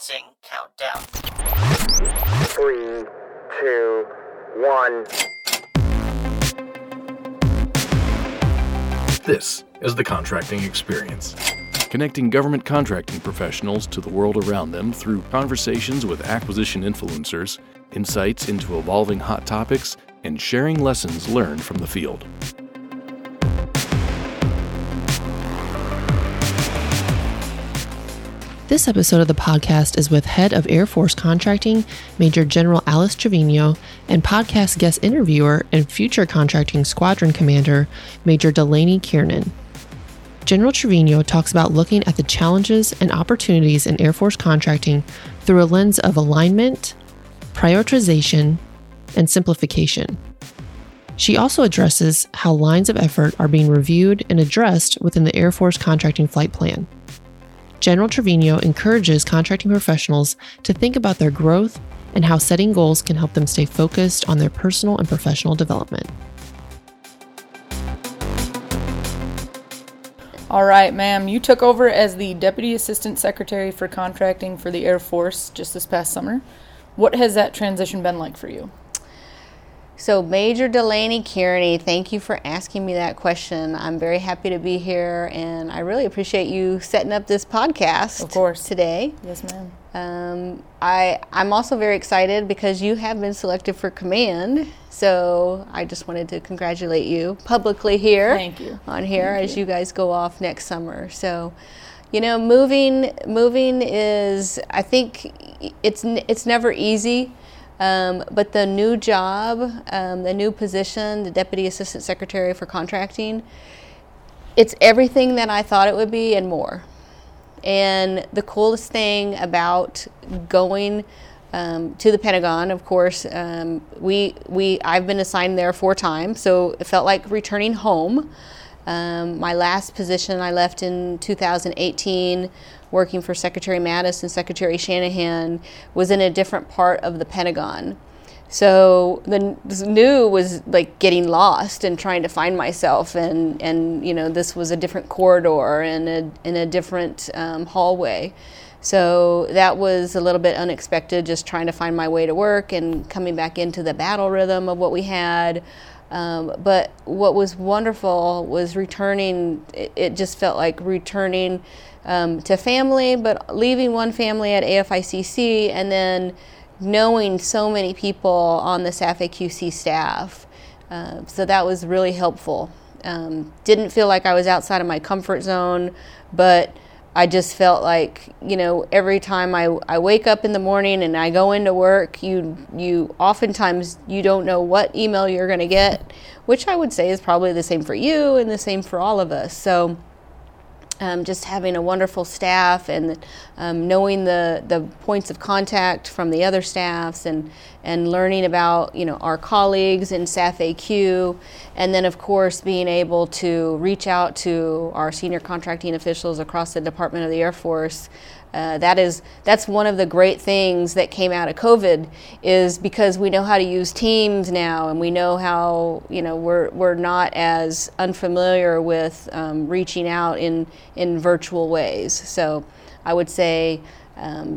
Commencing countdown. 3, 2, 1. This is the Contracting Experience. Connecting government contracting professionals to the world around them through conversations with acquisition influencers, insights into evolving hot topics, and sharing lessons learned from the field. This episode of the podcast is with Head of Air Force Contracting, Major General Alice Trevino, and podcast guest interviewer and future Contracting Squadron Commander, Maj Delaney Kiernan. General Trevino talks about looking at the challenges and opportunities in Air Force contracting through a lens of alignment, prioritization, and simplification. She also addresses how lines of effort are being reviewed and addressed within the Air Force Contracting Flight Plan. General Trevino encourages contracting professionals to think about their growth and how setting goals can help them stay focused on their personal and professional development. All right, ma'am, you took over as the Deputy Assistant Secretary for Contracting for the Air Force just this past summer. What has that transition been like for you? So, Major Delaney Kiernan, thank you for asking me that question. I'm very happy to be here, and I really appreciate you setting up this podcast of course. Today. Yes, ma'am. I'm also very excited because you have been selected for command, so I just wanted to congratulate you publicly here. Thank you. On here thank as you guys go off next summer. So, you know, moving is, I think it's never easy. But the new job, the new position, the Deputy Assistant Secretary for Contracting, it's everything that I thought it would be and more. And the coolest thing about going to the Pentagon, of course, I've been assigned there 4 times, so it felt like returning home. My last position I left in 2018, working for Secretary Mattis and Secretary Shanahan, was in a different part of the Pentagon. So the new was like getting lost and trying to find myself, and you know, this was a different corridor and in a different hallway. So that was a little bit unexpected, just trying to find my way to work and coming back into the battle rhythm of what we had. But what was wonderful was returning, it just felt like returning to family, but leaving one family at AFICC and then knowing so many people on the SAF-AQ staff. So that was really helpful. Didn't feel like I was outside of my comfort zone, but I just felt like, you know, every time I wake up in the morning and I go into work, you oftentimes you don't know what email you're going to get, which I would say is probably the same for you and the same for all of us. So just having a wonderful staff and knowing the points of contact from the other staffs and learning about, you know, our colleagues in SAF-AQ, and then of course being able to reach out to our senior contracting officials across the Department of the Air Force. That's one of the great things that came out of COVID, is because we know how to use Teams now, and we know how, you know, we're not as unfamiliar with reaching out in virtual ways. So I would say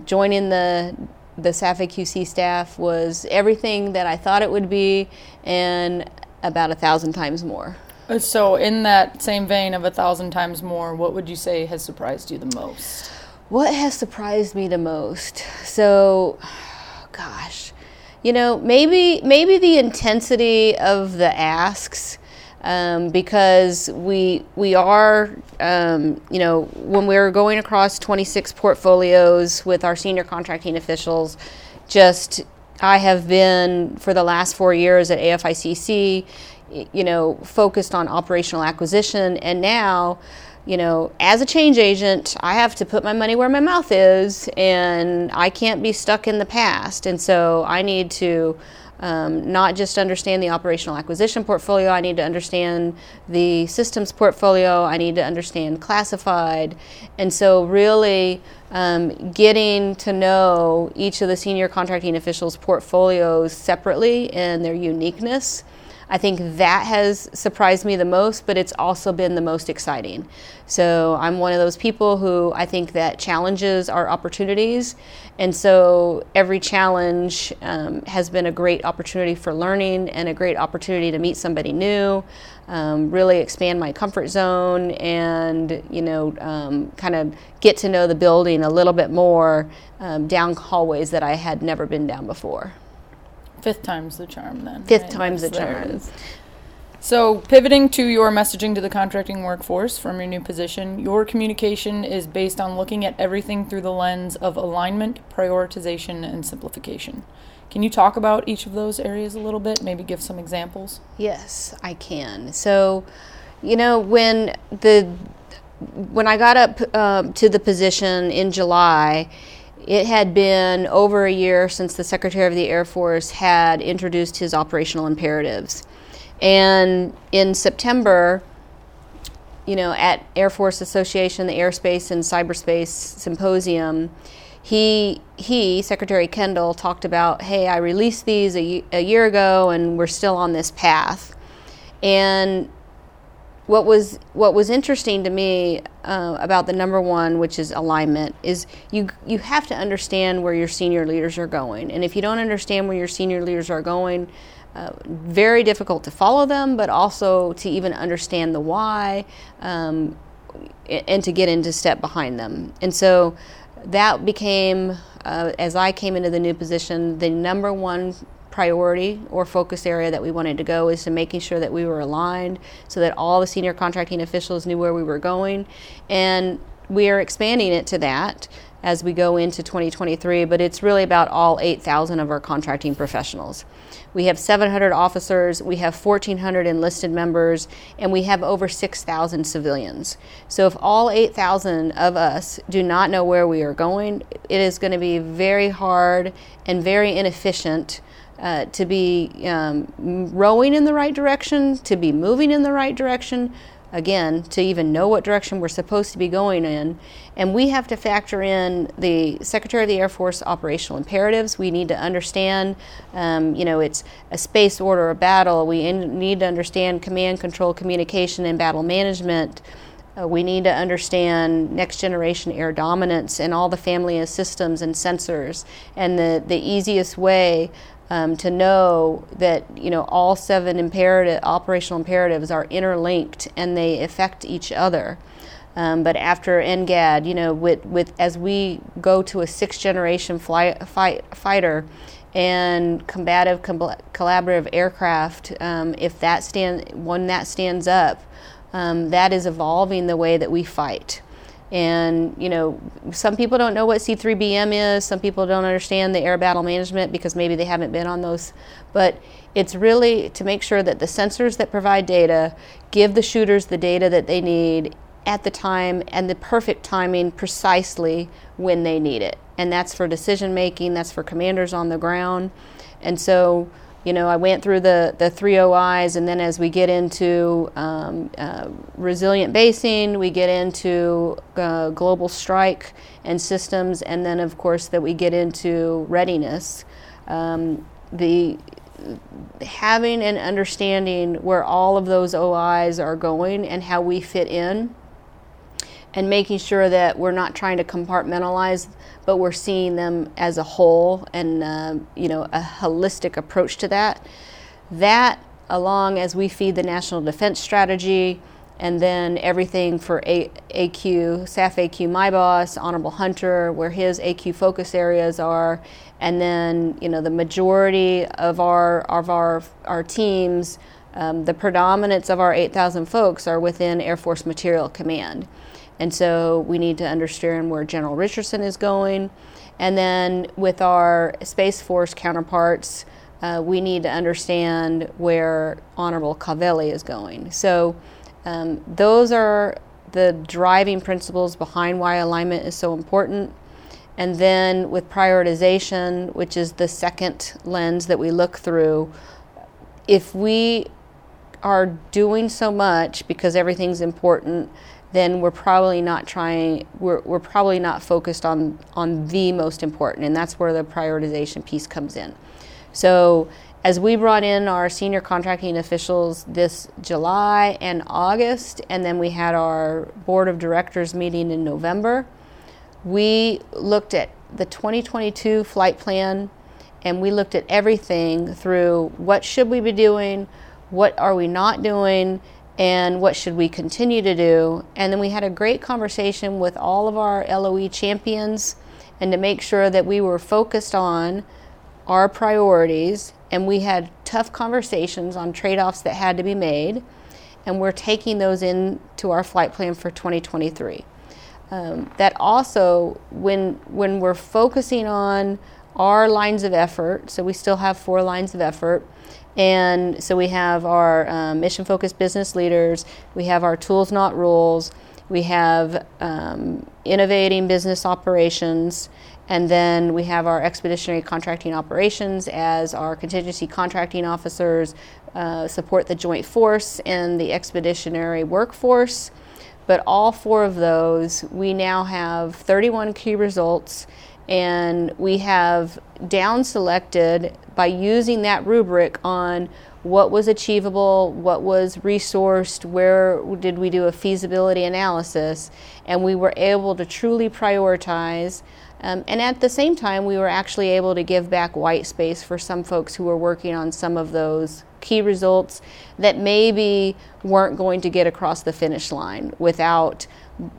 joining the SAF-AQC staff was everything that I thought it would be, and about 1,000 times more. So in that same vein of 1,000 times more, what would you say has surprised you the most? What has surprised me the most? So, you know, maybe the intensity of the asks, because we are, you know, when we were going across 26 portfolios with our senior contracting officials, I have been for the last 4 years at AFICC, you know, focused on operational acquisition, and now, you know, as a change agent, I have to put my money where my mouth is, and I can't be stuck in the past. And so I need to not just understand the operational acquisition portfolio, I need to understand the systems portfolio, I need to understand classified. And so really getting to know each of the senior contracting officials' portfolios separately and their uniqueness I think that has surprised me the most, but it's also been the most exciting. So I'm one of those people who I think that challenges are opportunities. And so every challenge has been a great opportunity for learning and a great opportunity to meet somebody new, really expand my comfort zone and, kind of get to know the building a little bit more down hallways that I had never been down before. Fifth time's the charm then. Fifth time's the charm. So pivoting to your messaging to the contracting workforce from your new position, your communication is based on looking at everything through the lens of alignment, prioritization, and simplification. Can you talk about each of those areas a little bit? Maybe give some examples? Yes, I can. So, when I got up to the position in July, it had been over a year since the Secretary of the Air Force had introduced his operational imperatives. And in September, at Air Force Association, the Airspace and Cyberspace Symposium, he Secretary Kendall, talked about, hey, I released these a year ago and we're still on this path. And what was interesting to me about the number one, which is alignment, is you have to understand where your senior leaders are going. And if you don't understand where your senior leaders are going, very difficult to follow them, but also to even understand the why and to get into step behind them. And so that became, as I came into the new position, the number one priority or focus area that we wanted to go is to making sure that we were aligned so that all the senior contracting officials knew where we were going. And we are expanding it to that as we go into 2023, but it's really about all 8,000 of our contracting professionals. We have 700 officers, we have 1,400 enlisted members, and we have over 6,000 civilians. So if all 8,000 of us do not know where we are going, it is going to be very hard and very inefficient to be rowing in the right direction, to be moving in the right direction, again, to even know what direction we're supposed to be going in. And we have to factor in the Secretary of the Air Force operational imperatives. We need to understand, it's a space order of battle. We need to understand command, control, communication, and battle management. We need to understand next generation air dominance and all the family of systems and sensors. And the easiest way to know that all seven operational imperatives are interlinked and they affect each other. But after NGAD, with as we go to a sixth generation fighter and combative collaborative aircraft, if that stands up, that is evolving the way that we fight. And, some people don't know what C3BM is. Some people don't understand the air battle management because maybe they haven't been on those. But it's really to make sure that the sensors that provide data give the shooters the data that they need at the time and the perfect timing precisely when they need it. And that's for decision making. That's for commanders on the ground. And so, I went through the three OIs, and then as we get into resilient basing, we get into global strike and systems, and then of course that we get into readiness. The having and understanding where all of those OIs are going and how we fit in, and making sure that we're not trying to compartmentalize, but we're seeing them as a whole and, a holistic approach to that. That, along as we feed the National Defense Strategy, and then everything for AQ, SAF-AQ, my boss, Honorable Hunter, where his AQ focus areas are, and then, the majority of our teams, the predominance of our 8,000 folks are within Air Force Materiel Command. And so we need to understand where General Richardson is going. And then with our Space Force counterparts, we need to understand where Honorable Cavelli is going. So those are the driving principles behind why alignment is so important. And then with prioritization, which is the second lens that we look through, if we are doing so much because everything's important, then we're probably not focused on the most important, and that's where the prioritization piece comes in. So as we brought in our senior contracting officials this July and August, and then we had our board of directors meeting in November, we looked at the 2022 flight plan, and we looked at everything through what should we be doing, what are we not doing, and what should we continue to do. And then we had a great conversation with all of our LOE champions, and to make sure that we were focused on our priorities, and we had tough conversations on trade-offs that had to be made, and we're taking those into our flight plan for 2023. That also, when we're focusing on our lines of effort, so we still have 4 lines of effort, and so we have our mission-focused business leaders, we have our tools not rules, we have innovating business operations, and then we have our expeditionary contracting operations as our contingency contracting officers support the joint force and the expeditionary workforce. But all 4 of those, we now have 31 key results, and we have down selected by using that rubric on what was achievable, what was resourced, where did we do a feasibility analysis, and we were able to truly prioritize. And at the same time, we were actually able to give back white space for some folks who were working on some of those key results that maybe weren't going to get across the finish line without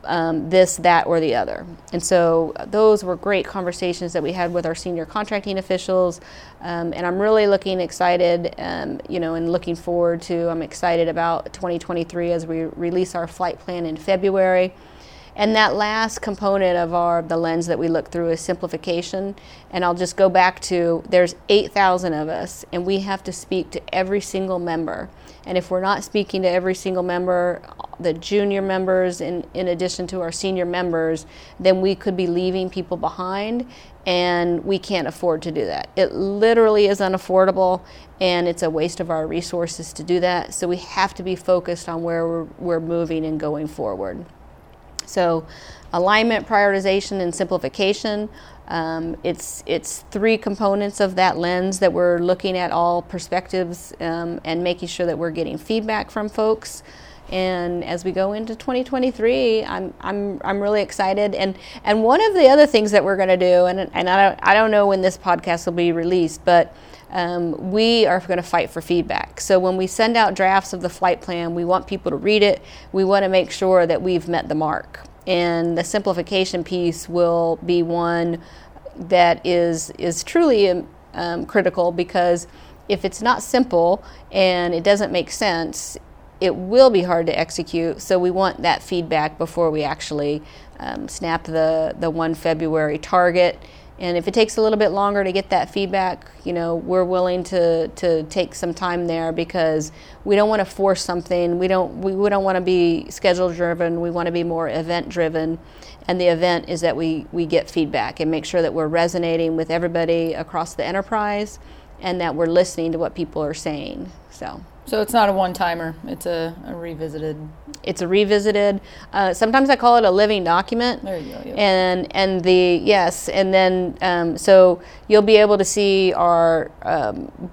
this, that, or the other. And so those were great conversations that we had with our senior contracting officials. And I'm really excited, and looking forward to, I'm excited about 2023 as we release our flight plan in February. And that last component of the lens that we look through is simplification. And I'll just go back to, there's 8,000 of us, and we have to speak to every single member. And if we're not speaking to every single member, the junior members in addition to our senior members, then we could be leaving people behind, and we can't afford to do that. It literally is unaffordable, and it's a waste of our resources to do that. So we have to be focused on where we're moving and going forward. So alignment, prioritization, and simplification, it's 3 components of that lens that we're looking at all perspectives and making sure that we're getting feedback from folks. And as we go into 2023, I'm really excited. And one of the other things that we're going to do, and I don't know when this podcast will be released, but we are going to fight for feedback. So when we send out drafts of the flight plan, we want people to read it. We want to make sure that we've met the mark. And the simplification piece will be one that is truly critical, because if it's not simple and it doesn't make sense, it will be hard to execute. So we want that feedback before we actually snap the 1 February target. And if it takes a little bit longer to get that feedback, we're willing to take some time there, because we don't want to force something. We don't want to be schedule driven. We want to be more event driven. And the event is that we get feedback and make sure that we're resonating with everybody across the enterprise, and that we're listening to what people are saying. So it's not a one-timer, it's a revisited. It's a revisited. Sometimes I call it a living document. There you go. Yeah. So you'll be able to see our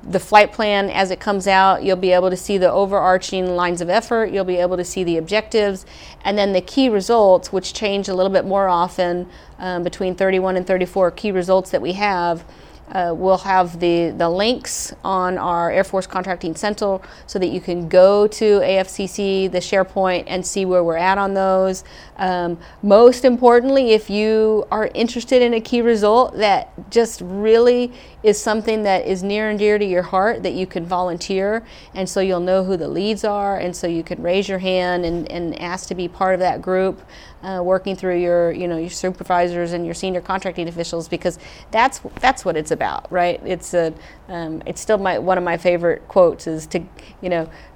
the flight plan as it comes out. You'll be able to see the overarching lines of effort. You'll be able to see the objectives, and then the key results, which change a little bit more often between 31 and 34 key results that we have. We'll have the links on our Air Force Contracting Central, so that you can go to AFCC, the SharePoint, and see where we're at on those. Most importantly, if you are interested in a key result that just really is something that is near and dear to your heart, that you can volunteer, and so you'll know who the leads are, and so you can raise your hand and ask to be part of that group, working through your supervisors and your senior contracting officials, because that's what it's about, right? It's it's still one of my favorite quotes is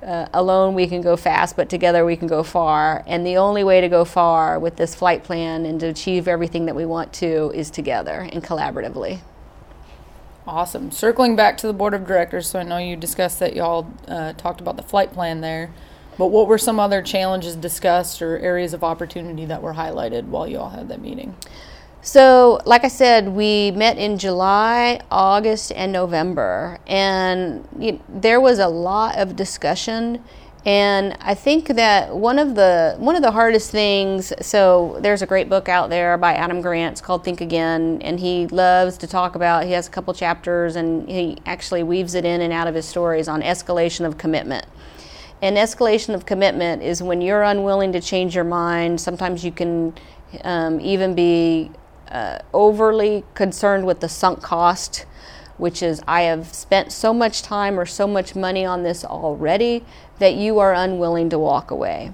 alone we can go fast, but together we can go far. And the only way to go far with this flight plan and to achieve everything that we want to is together and collaboratively. Awesome. Circling back to the board of directors, so I know you discussed that y'all talked about the flight plan there, but what were some other challenges discussed or areas of opportunity that were highlighted while y'all had that meeting? So, like I said, we met in July, August, and November, and there was a lot of discussion. And I think that one of the hardest things, so there's a great book out there by Adam Grant, it's called Think Again, and he loves to talk about, he has a couple chapters and he actually weaves it in and out of his stories on escalation of commitment. And escalation of commitment is when you're unwilling to change your mind. Sometimes you can even be overly concerned with the sunk cost, which is I have spent so much time or so much money on this already that you are unwilling to walk away.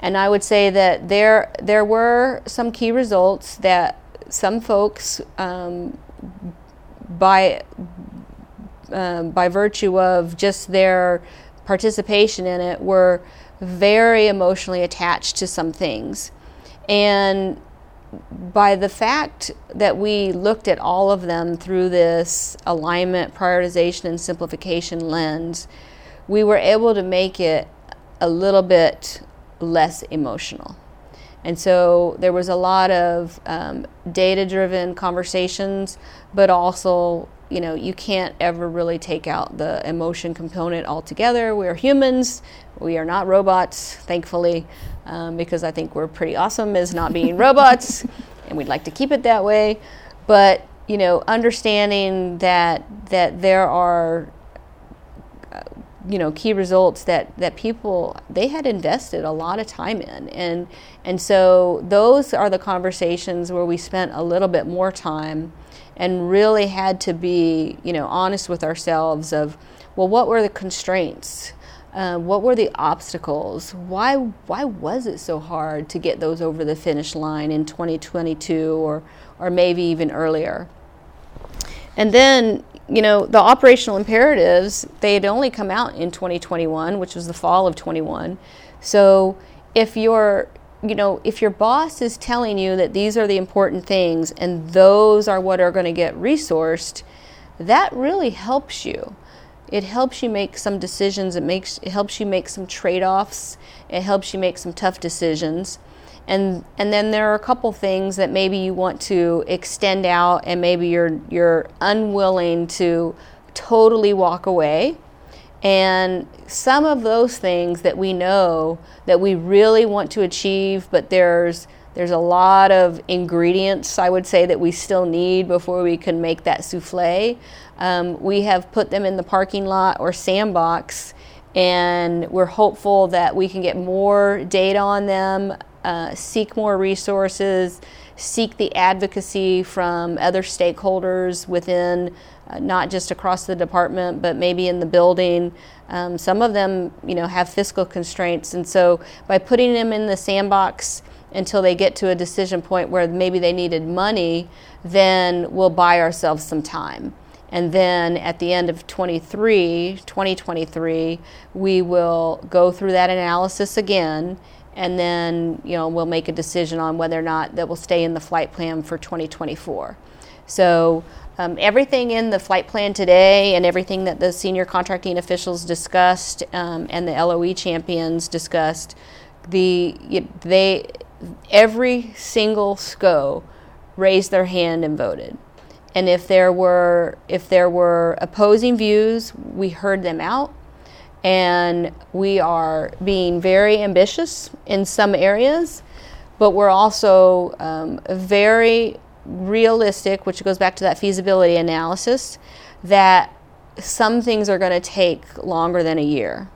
And I would say that there were some key results that some folks, by virtue of just their participation in it, were very emotionally attached to some things. And by the fact that we looked at all of them through this alignment, prioritization, and simplification lens, we were able to make it a little bit less emotional. And so there was a lot of data-driven conversations, but also, you can't ever really take out the emotion component altogether. We are humans. We are not robots, thankfully, because I think we're pretty awesome as not being robots, and we'd like to keep it that way. But, understanding that there are, key results that people, they had invested a lot of time in. And so those are the conversations where we spent a little bit more time and really had to be, honest with ourselves of, well, what were the constraints? What were the obstacles? Why was it so hard to get those over the finish line in 2022 or maybe even earlier? And then, the operational imperatives, they had only come out in 2021, which was the fall of 21. So if your boss is telling you that these are the important things and those are what are going to get resourced, that really helps you. It helps you make some decisions. It helps you make some trade-offs. It helps you make some tough decisions. And then there are a couple things that maybe you want to extend out, and maybe you're unwilling to totally walk away. And some of those things that we know that we really want to achieve, but there's a lot of ingredients, I would say, that we still need before we can make that souffle. We have put them in the parking lot or sandbox, and we're hopeful that we can get more data on them, seek more resources, seek the advocacy from other stakeholders within, not just across the department, but maybe in the building. Some of them, have fiscal constraints. And so by putting them in the sandbox until they get to a decision point where maybe they needed money, then we'll buy ourselves some time. And then at the end of 2023, we will go through that analysis again. And then, we'll make a decision on whether or not that will stay in the flight plan for 2024. So everything in the flight plan today and everything that the senior contracting officials discussed and the LOE champions discussed, every single SCO raised their hand and voted. And if there were opposing views, we heard them out. And we are being very ambitious in some areas, but we're also very realistic, which goes back to that feasibility analysis, that some things are going to take longer than a year.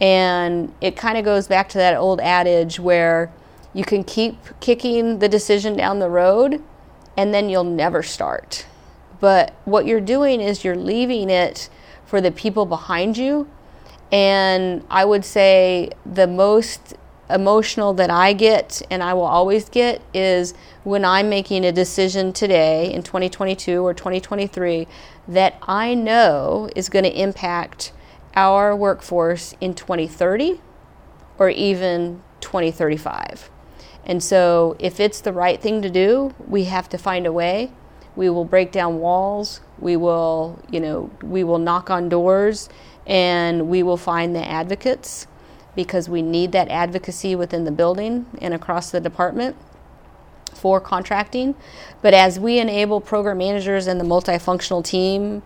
And it kind of goes back to that old adage where you can keep kicking the decision down the road and then you'll never start. But what you're doing is you're leaving it for the people behind you. And I would say the most emotional that I get, and I will always get, is when I'm making a decision today in 2022 or 2023 that I know is going to impact our workforce in 2030 or even 2035. And so if it's the right thing to do, we have to find a way. We will break down walls. We will knock on doors. And we will find the advocates, because we need that advocacy within the building and across the department. for contracting. But as we enable program managers and the multifunctional team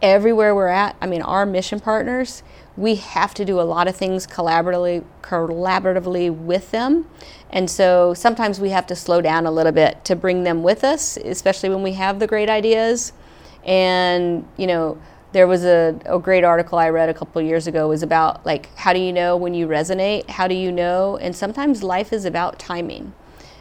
everywhere we're at, I mean, our mission partners, we have to do a lot of things collaboratively with them. And so sometimes we have to slow down a little bit to bring them with us, especially when we have the great ideas. And, you know, there was a great article I read a couple years ago was about, like, how do you know when you resonate? How do you know? And sometimes life is about timing.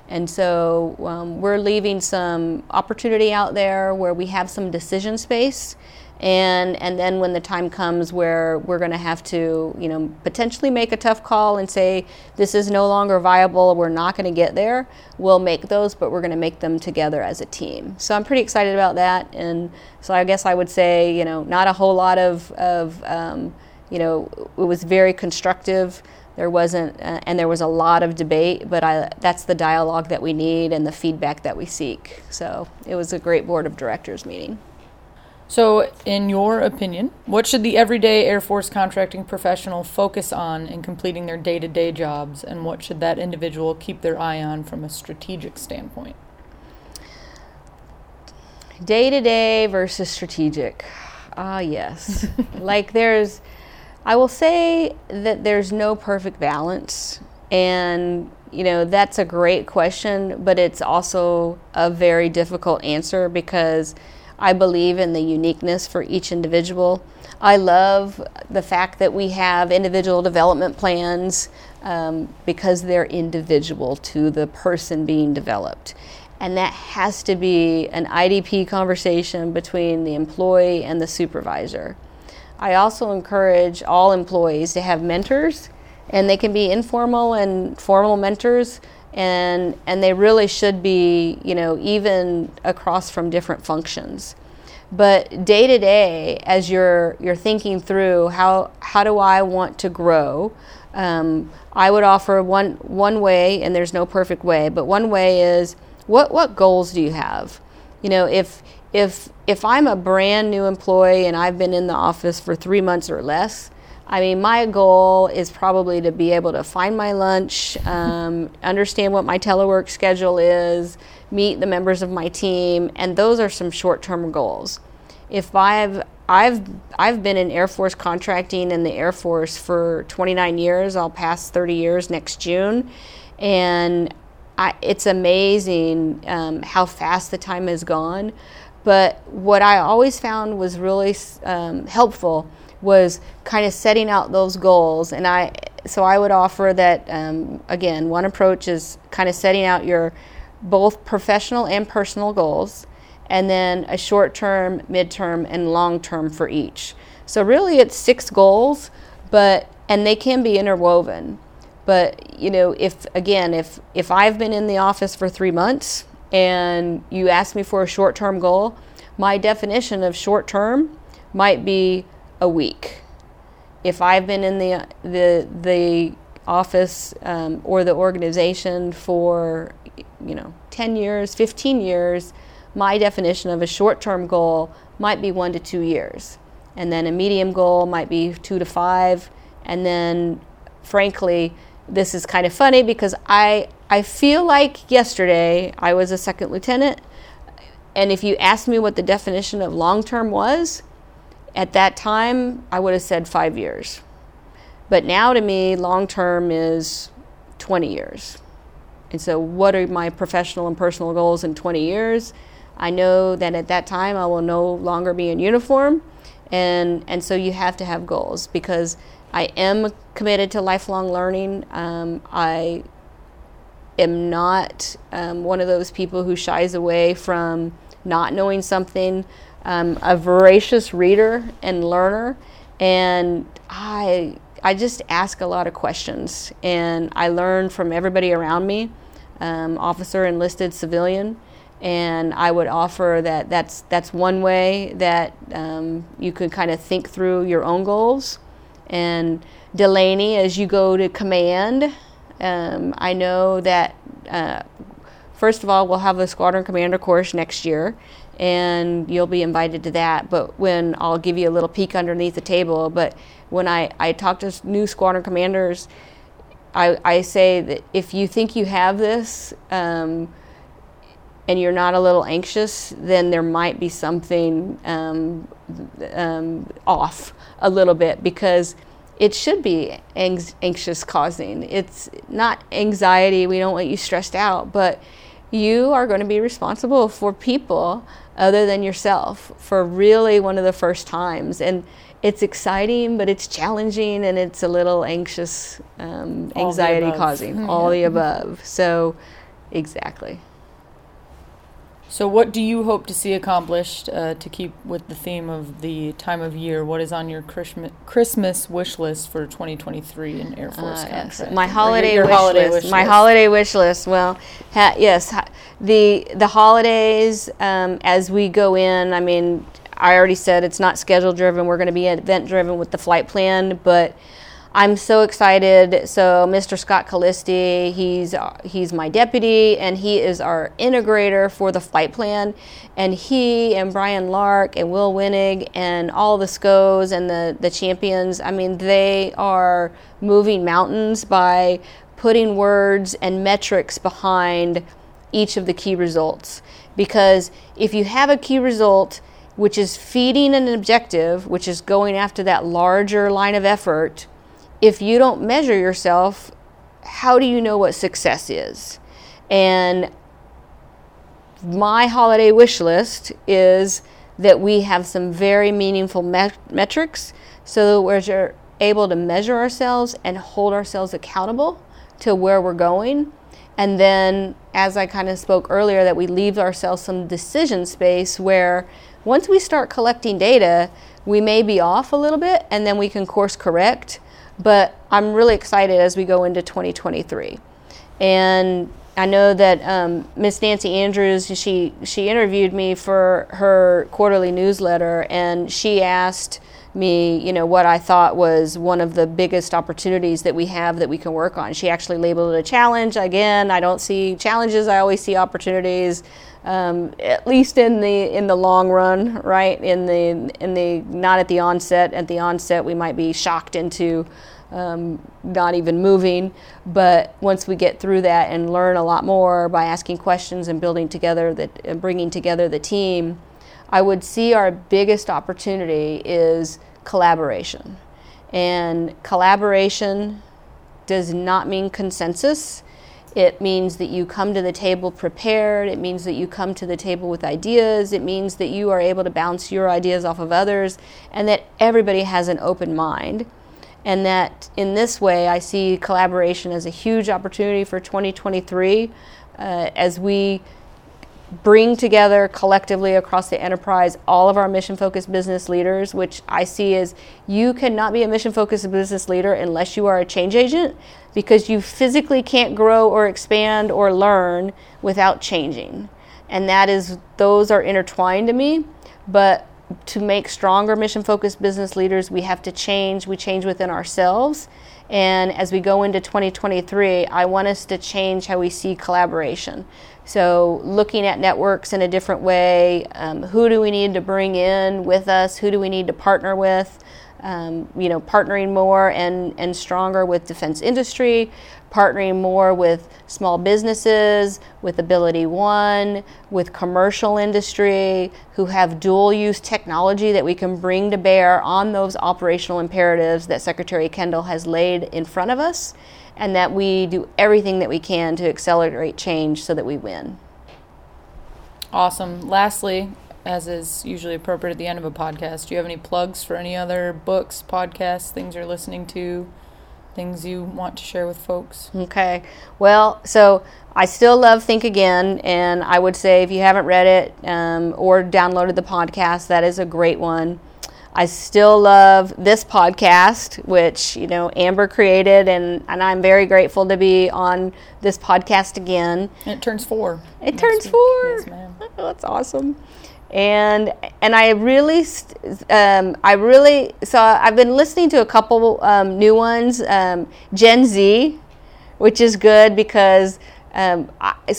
And so we're leaving some opportunity out there where we have some decision space. And then when the time comes where we're going to have to, you know, potentially make a tough call and say, this is no longer viable, we're not going to get there, we'll make those, but we're going to make them together as a team. So I'm pretty excited about that. And so I guess I would say, you know, not a whole lot of you know, it was very constructive. There wasn't, and there was a lot of debate, but that's the dialogue that we need and the feedback that we seek. So it was a great board of directors meeting. So, in your opinion, what should the everyday Air Force contracting professional focus on in completing their day-to-day jobs, and what should that individual keep their eye on from a strategic standpoint? Day-to-day versus strategic. Ah, yes. Like, I will say that there's no perfect balance, and, you know, that's a great question, but it's also a very difficult answer because I believe in the uniqueness for each individual. I love the fact that we have individual development plans because they're individual to the person being developed. And that has to be an IDP conversation between the employee and the supervisor. I also encourage all employees to have mentors, and they can be informal and formal mentors. And they really should be, you know, even across from different functions. But day to day, as you're thinking through how do I want to grow, I would offer one way, and there's no perfect way, but one way is what goals do you have? You know, if I'm a brand new employee and I've been in the office for 3 months or less, I mean, my goal is probably to be able to find my lunch, understand what my telework schedule is, meet the members of my team, and those are some short-term goals. If I've been in Air Force contracting in the Air Force for 29 years, I'll pass 30 years next June, and it's amazing how fast the time has gone. But what I always found was really helpful was kind of setting out those goals. And I would offer that, again, one approach is kind of setting out your both professional and personal goals, and then a short-term, mid-term, and long-term for each. So really it's 6 goals, and they can be interwoven. But, you know, if I've been in the office for 3 months and you ask me for a short-term goal, my definition of short-term might be a week. If I've been in the office or the organization for, you know, 10 years, 15 years, my definition of a short-term goal might be 1 to 2 years. And then a medium goal might be 2 to 5. And then, frankly, this is kind of funny because I feel like yesterday I was a second lieutenant. And if you asked me what the definition of long-term was, at that time, I would have said 5 years. But now to me, long-term is 20 years. And so what are my professional and personal goals in 20 years? I know that at that time, I will no longer be in uniform. And so you have to have goals because I am committed to lifelong learning. I am not one of those people who shies away from not knowing something. I'm a voracious reader and learner, and I just ask a lot of questions, and I learn from everybody around me, officer, enlisted, civilian, and I would offer that that's one way that you could kind of think through your own goals. And Delaney, as you go to command, I know that, first of all, we'll have a squadron commander course next year, and you'll be invited to that. But when I'll give you a little peek underneath the table, but when I talk to new squadron commanders, I say that if you think you have this, and you're not a little anxious, then there might be something off a little bit, because it should be anxious causing. It's not anxiety. We don't want you stressed out, but you are going to be responsible for people other than yourself for really one of the first times. And it's exciting, but it's challenging, and it's a little anxious, anxiety causing, mm-hmm. all the above. So, exactly. So what do you hope to see accomplished to keep with the theme of the time of year? What is on your Christmas wish list for 2023 in Air Force contracting? Yes. My holiday, wish list. Well, the holidays as we go in, I mean, I already said it's not schedule driven. We're going to be event driven with the flight plan, but I'm so excited. So Mr. Scott Calisti, he's my deputy, and he is our integrator for the flight plan. And he and Brian Lark and Will Winnig and all the SCOs and the champions, I mean, they are moving mountains by putting words and metrics behind each of the key results. Because if you have a key result, which is feeding an objective, which is going after that larger line of effort, if you don't measure yourself, how do you know what success is? And my holiday wish list is that we have some very meaningful metrics so that we're able to measure ourselves and hold ourselves accountable to where we're going. And then, as I kind of spoke earlier, that we leave ourselves some decision space where once we start collecting data, we may be off a little bit, and then we can course correct. But I'm really excited as we go into 2023. And I know that Miss Nancy Andrews, she interviewed me for her quarterly newsletter, and she asked me, you know, what I thought was one of the biggest opportunities that we have that we can work on. She actually labeled it a challenge. Again, I don't see challenges. I always see opportunities, at least in the long run, right? In the not at the onset. At the onset, we might be shocked into not even moving. But once we get through that and learn a lot more by asking questions and building together bringing together the team, I would see our biggest opportunity is collaboration. And collaboration does not mean consensus. It means that you come to the table prepared. It means that you come to the table with ideas. It means that you are able to bounce your ideas off of others, and that everybody has an open mind. And that in this way, I see collaboration as a huge opportunity for 2023 as we bring together collectively across the enterprise all of our mission-focused business leaders, which I see as you cannot be a mission-focused business leader unless you are a change agent, because you physically can't grow or expand or learn without changing. And those are intertwined to me. But to make stronger mission-focused business leaders, we have to change. We change within ourselves. And as we go into 2023, I want us to change how we see collaboration. So looking at networks in a different way, who do we need to bring in with us? Who do we need to partner with? Partnering more and stronger with defense industry, partnering more with small businesses, with Ability One, with commercial industry who have dual use technology that we can bring to bear on those operational imperatives that Secretary Kendall has laid in front of us, and that we do everything that we can to accelerate change so that we win. Awesome. Lastly, as is usually appropriate at the end of a podcast, do you have any plugs for any other books, podcasts, things you're listening to, things you want to share with folks? Okay. Well, so I still love Think Again, and I would say if you haven't read it or downloaded the podcast, that is a great one. I still love this podcast, which, you know, Amber created, and I'm very grateful to be on this podcast again. And it turns 4. It turns 4. Yes, ma'am. Oh, that's awesome. And I've been listening to a couple new ones, Gen Z, which is good because I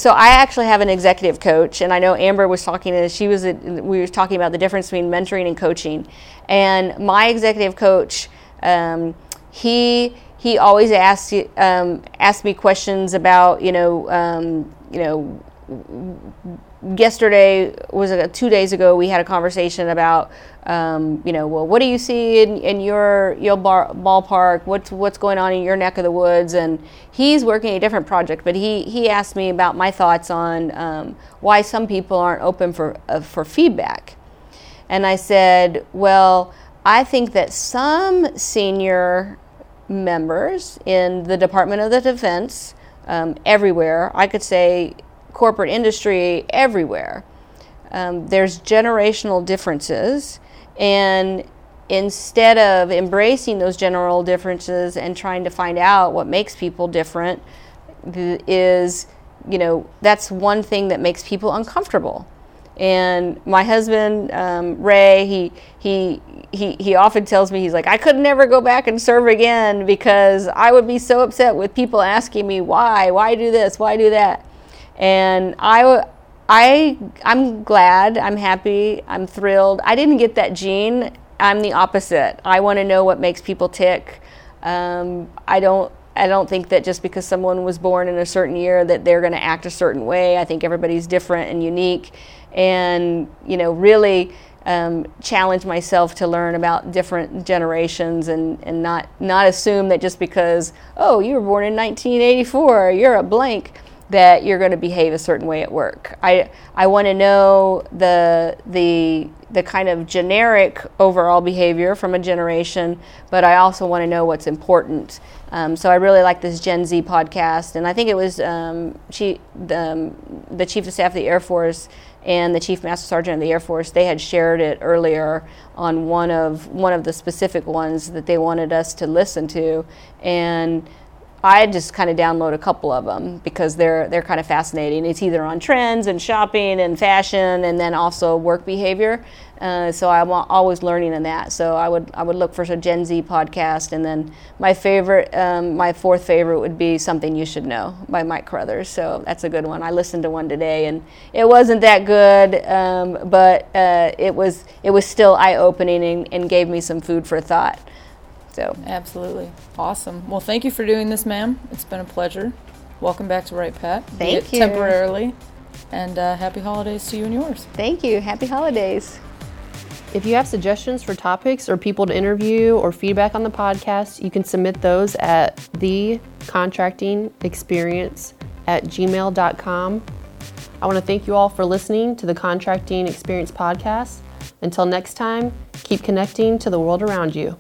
actually have an executive coach, and I know Amber was talking to we were talking about the difference between mentoring and coaching, and my executive coach, he always asked me questions about yesterday, was it 2 days ago, we had a conversation about, well, what do you see in your ballpark? What's going on in your neck of the woods? And he's working a different project, but he asked me about my thoughts on why some people aren't open for feedback. And I said, well, I think that some senior members in the Department of the Defense, everywhere, I could say corporate industry, everywhere, there's generational differences, and instead of embracing those general differences and trying to find out what makes people different, that's one thing that makes people uncomfortable. And my husband, Ray, he often tells me, he's like, I could never go back and serve again because I would be so upset with people asking me why do this, why do that. And I'm glad, I'm happy, I'm thrilled. I didn't get that gene. I'm the opposite. I want to know what makes people tick. I don't think that just because someone was born in a certain year that they're going to act a certain way. I think everybody's different and unique, and really challenge myself to learn about different generations and not assume that just because, oh, you were born in 1984, you're a blank, that you're going to behave a certain way at work. I want to know the kind of generic overall behavior from a generation, but I also want to know what's important. So I really like this Gen Z podcast, and I think it was the Chief of Staff of the Air Force and the Chief Master Sergeant of the Air Force. They had shared it earlier on one of the specific ones that they wanted us to listen to, and I just kind of download a couple of them because they're kind of fascinating. It's either on trends and shopping and fashion, and then also work behavior. So I'm always learning in that. So I would look for a Gen Z podcast, and then my fourth favorite would be Something You Should Know by Mike Carruthers. So that's a good one. I listened to one today, and it wasn't that good, but it was still eye-opening and gave me some food for thought. So. Absolutely. Awesome. Well, thank you for doing this, ma'am. It's been a pleasure. Welcome back to Wright-Patt. Thank you. Temporarily. And happy holidays to you and yours. Thank you. Happy holidays. If you have suggestions for topics or people to interview or feedback on the podcast, you can submit those at thecontractingexperience@gmail.com. I want to thank you all for listening to the Contracting Experience Podcast. Until next time, keep connecting to the world around you.